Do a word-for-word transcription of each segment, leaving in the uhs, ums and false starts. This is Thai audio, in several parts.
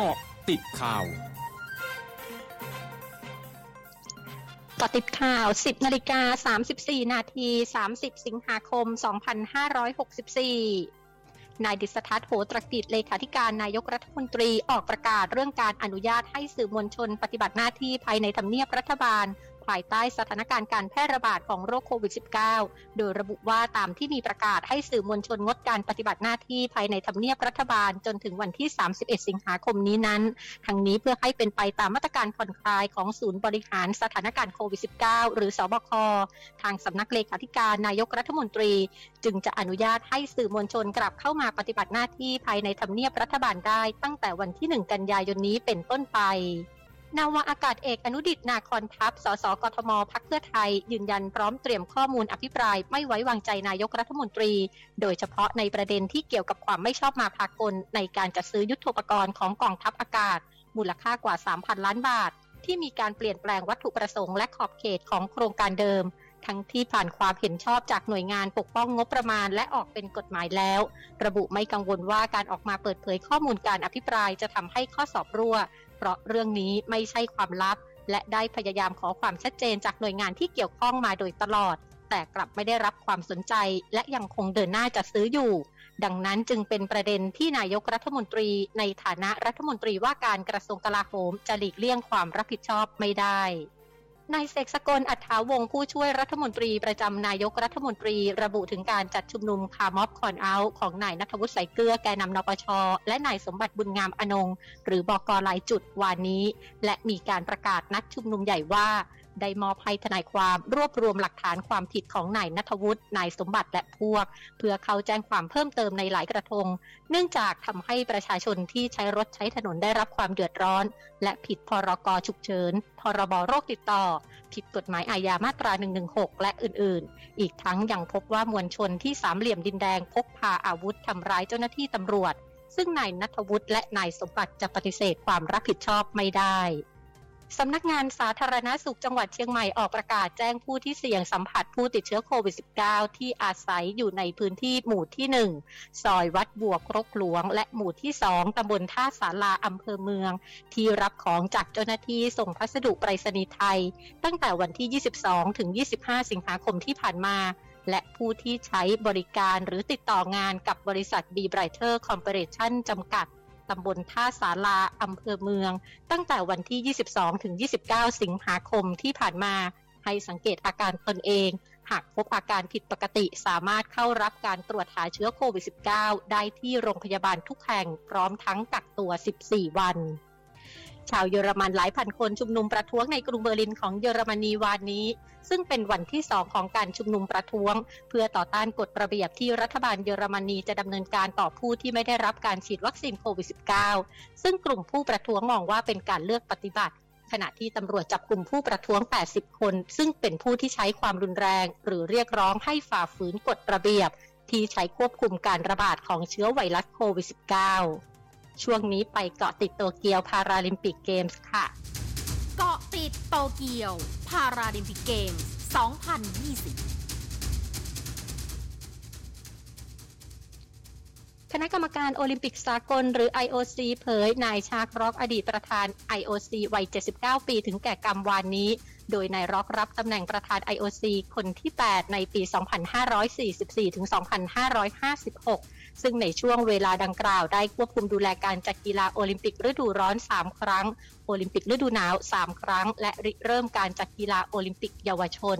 เกาะติดข่าวเกาะติดข่าว สิบนาฬิกาสามสิบสี่นาที สามสิบสิงหาคมสองพันห้าร้อยหกสิบสี่นายดิษฐทัศน์โหตรกิจเลขาธิการนายกรัฐมนตรีออกประกาศเรื่องการอนุญาตให้สื่อมวลชนปฏิบัติหน้าที่ภายในทำเนียบรัฐบาลภายใต้สถานการณ์การแพร่ระบาดของโรคโควิด สิบเก้า โดยระบุว่าตามที่มีประกาศให้สื่อมวลชนงดการปฏิบัติหน้าที่ภายในทำเนียบรัฐบาลจนถึงวันที่สามสิบเอ็ดสิงหาคมนี้นั้นทั้งนี้เพื่อให้เป็นไปตามมาตรการผ่อนคลายของศูนย์บริหารสถานการณ์โควิด สิบเก้า หรือสบคทางสำนักเลขาธิการนายกรัฐมนตรีจึงจะอนุญาตให้สื่อมวลชนกลับเข้ามาปฏิบัติหน้าที่ภายในทำเนียบรัฐบาลได้ตั้งแต่วันที่หนึ่งกันยายนนี้เป็นต้นไปนาวาอากาศเอกอนุดิษฐ์นาคอนทัพสสกทมพรรคเพื่อไทยยืนยันพร้อมเตรียมข้อมูลอภิปรายไม่ไว้วางใจนายกรัฐมนตรีโดยเฉพาะในประเด็นที่เกี่ยวกับความไม่ชอบมาพากลในการจัดซื้อยุทโธปกรณ์ของกองทัพอากาศมูลค่ากว่า สามพันล้านบาทที่มีการเปลี่ยนแปลงวัตถุประสงค์และขอบเขตของโครงการเดิมทั้งที่ผ่านความเห็นชอบจากหน่วยงานปกป้องงบประมาณและออกเป็นกฎหมายแล้วระบุไม่กังวลว่าการออกมาเปิดเผยข้อมูลการอภิปรายจะทำให้ข้อสอบรั่วเพราะเรื่องนี้ไม่ใช่ความลับและได้พยายามขอความชัดเจนจากหน่วยงานที่เกี่ยวข้องมาโดยตลอดแต่กลับไม่ได้รับความสนใจและยังคงเดินหน้าจัดซื้ออยู่ดังนั้นจึงเป็นประเด็นที่นายกรัฐมนตรีในฐานะรัฐมนตรีว่าการกระทรวงกลาโหมจะหลีกเลี่ยงความรับผิดชอบไม่ได้นายเสกสกลอัฏฐาวงศ์ผู้ช่วยรัฐมนตรีประจำนายกรัฐมนตรีระบุถึงการจัดชุมนุมคาร์ม็อบคอนเอาท์ของนายณัฐวุฒิสายเกลือแกนำนปช.และนายสมบัติบุญงามอนงค์หรือบก.หลายจุดวานนี้และมีการประกาศนัดชุมนุมใหญ่ว่าได้มอบให้ทนายความรวบรวมหลักฐานความผิดของนายณัฐวุฒินายสมบัติและพวกเพื่อเข้าแจ้งความเพิ่มเติมในหลายกระทงเนื่องจากทำให้ประชาชนที่ใช้รถใช้ถนนได้รับความเดือดร้อนและผิดพรก.ฉุกเฉินพรบ.โรคติดต่อผิดกฎหมายอาญามาตราหนึ่งหนึ่งหกและอื่นๆอีกทั้งยังพบว่ามวลชนที่สามเหลี่ยมดินแดงพกพาอาวุธทำร้ายเจ้าหน้าที่ตำรวจซึ่งนายณัฐวุฒิและนายสมบัติจะปฏิเสธความรับผิดชอบไม่ได้สำนักงานสาธารณสุขจังหวัดเชียงใหม่ออกประกาศแจ้งผู้ที่เสี่ยงสัมผัสผู้ติดเชื้อโควิด สิบเก้า ที่อาศัยอยู่ในพื้นที่หมู่ที่หนึ่งซอยวัดบวกรกหลวงและหมู่ที่สองตำบลท่าศาลาอำเภอเมืองที่รับของจากเจ้าหน้าที่ส่งพัสดุไปรษณีย์ไทยตั้งแต่วันที่ยี่สิบสองถึงยี่สิบห้าสิงหาคมที่ผ่านมาและผู้ที่ใช้บริการหรือติดต่องานกับบริษัท B Brighter Corporation จำกัดตำบลท่าศาลาอำเภอเมืองตั้งแต่วันที่ยี่สิบสองถึงยี่สิบเก้าสิงหาคมที่ผ่านมาให้สังเกตอาการตนเองหากพบอาการผิดปกติสามารถเข้ารับการตรวจหาเชื้อโควิด สิบเก้า ได้ที่โรงพยาบาลทุกแห่งพร้อมทั้งกักตัวสิบสี่วันชาวเยอรมันหลายพันคนชุมนุมประท้วงในกรุงเบอร์ลินของเยอรมนีวานนี้ซึ่งเป็นวันที่สองของการชุมนุมประท้วงเพื่อต่อต้านกฎระเบียบที่รัฐบาลเยอรมนีจะดำเนินการต่อผู้ที่ไม่ได้รับการฉีดวัคซีนโควิด สิบเก้า ซึ่งกลุ่มผู้ประท้วงมองว่าเป็นการเลือกปฏิบัติขณะที่ตำรวจจับกลุ่มผู้ประท้วงแปดสิบคนซึ่งเป็นผู้ที่ใช้ความรุนแรงหรือเรียกร้องให้ฝ่าฝืนกฎระเบียบที่ใช้ควบคุมการระบาดของเชื้อไวรัสโควิด สิบเก้าช่วงนี้ไปเกาะติดโตเกียวพาราลิมปิกเกมส์ค่ะเกาะติดโตเกียวพาราลิมปิกเกมส์สองพันยี่สิบคณะกรรมการโอลิมปิกสากลหรือ ไอ โอ ซี เผยนายชาคร็อกอดีตประธาน ไอ โอ ซี วัยเจ็ดสิบเก้าปีถึงแก่กรรมวานนี้โดยนายร็อกรับตำแหน่งประธาน ไอ โอ ซี คนที่แปดในปีสองพันห้าร้อยสี่สิบสี่ถึงสองพันห้าร้อยห้าสิบหกซึ่งในช่วงเวลาดังกล่าวได้ควบคุมดูแลการจัดกีฬาโอลิมปิกฤดูร้อนสามครั้งโอลิมปิกฤดูหนาวสามครั้งและริเริ่มการจัดกีฬาโอลิมปิกเยาวชน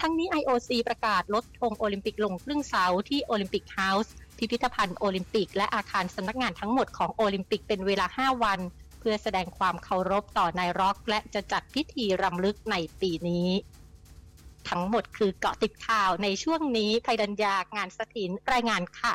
ทั้งนี้ ไอ โอ ซี ประกาศลดธงโอลิมปิกลงครึ่งเสาที่โอลิมปิกเฮาส์พิพิธภัณฑ์โอลิมปิกและอาคารสำนักงานทั้งหมดของโอลิมปิกเป็นเวลาห้าวันเพื่อแสดงความเคารพต่อนายร็อกและจะจัดพิธีรำลึกในปีนี้ทั้งหมดคือเกาะติดข่าวในช่วงนี้ภัยดัญญางานสถินรายงานค่ะ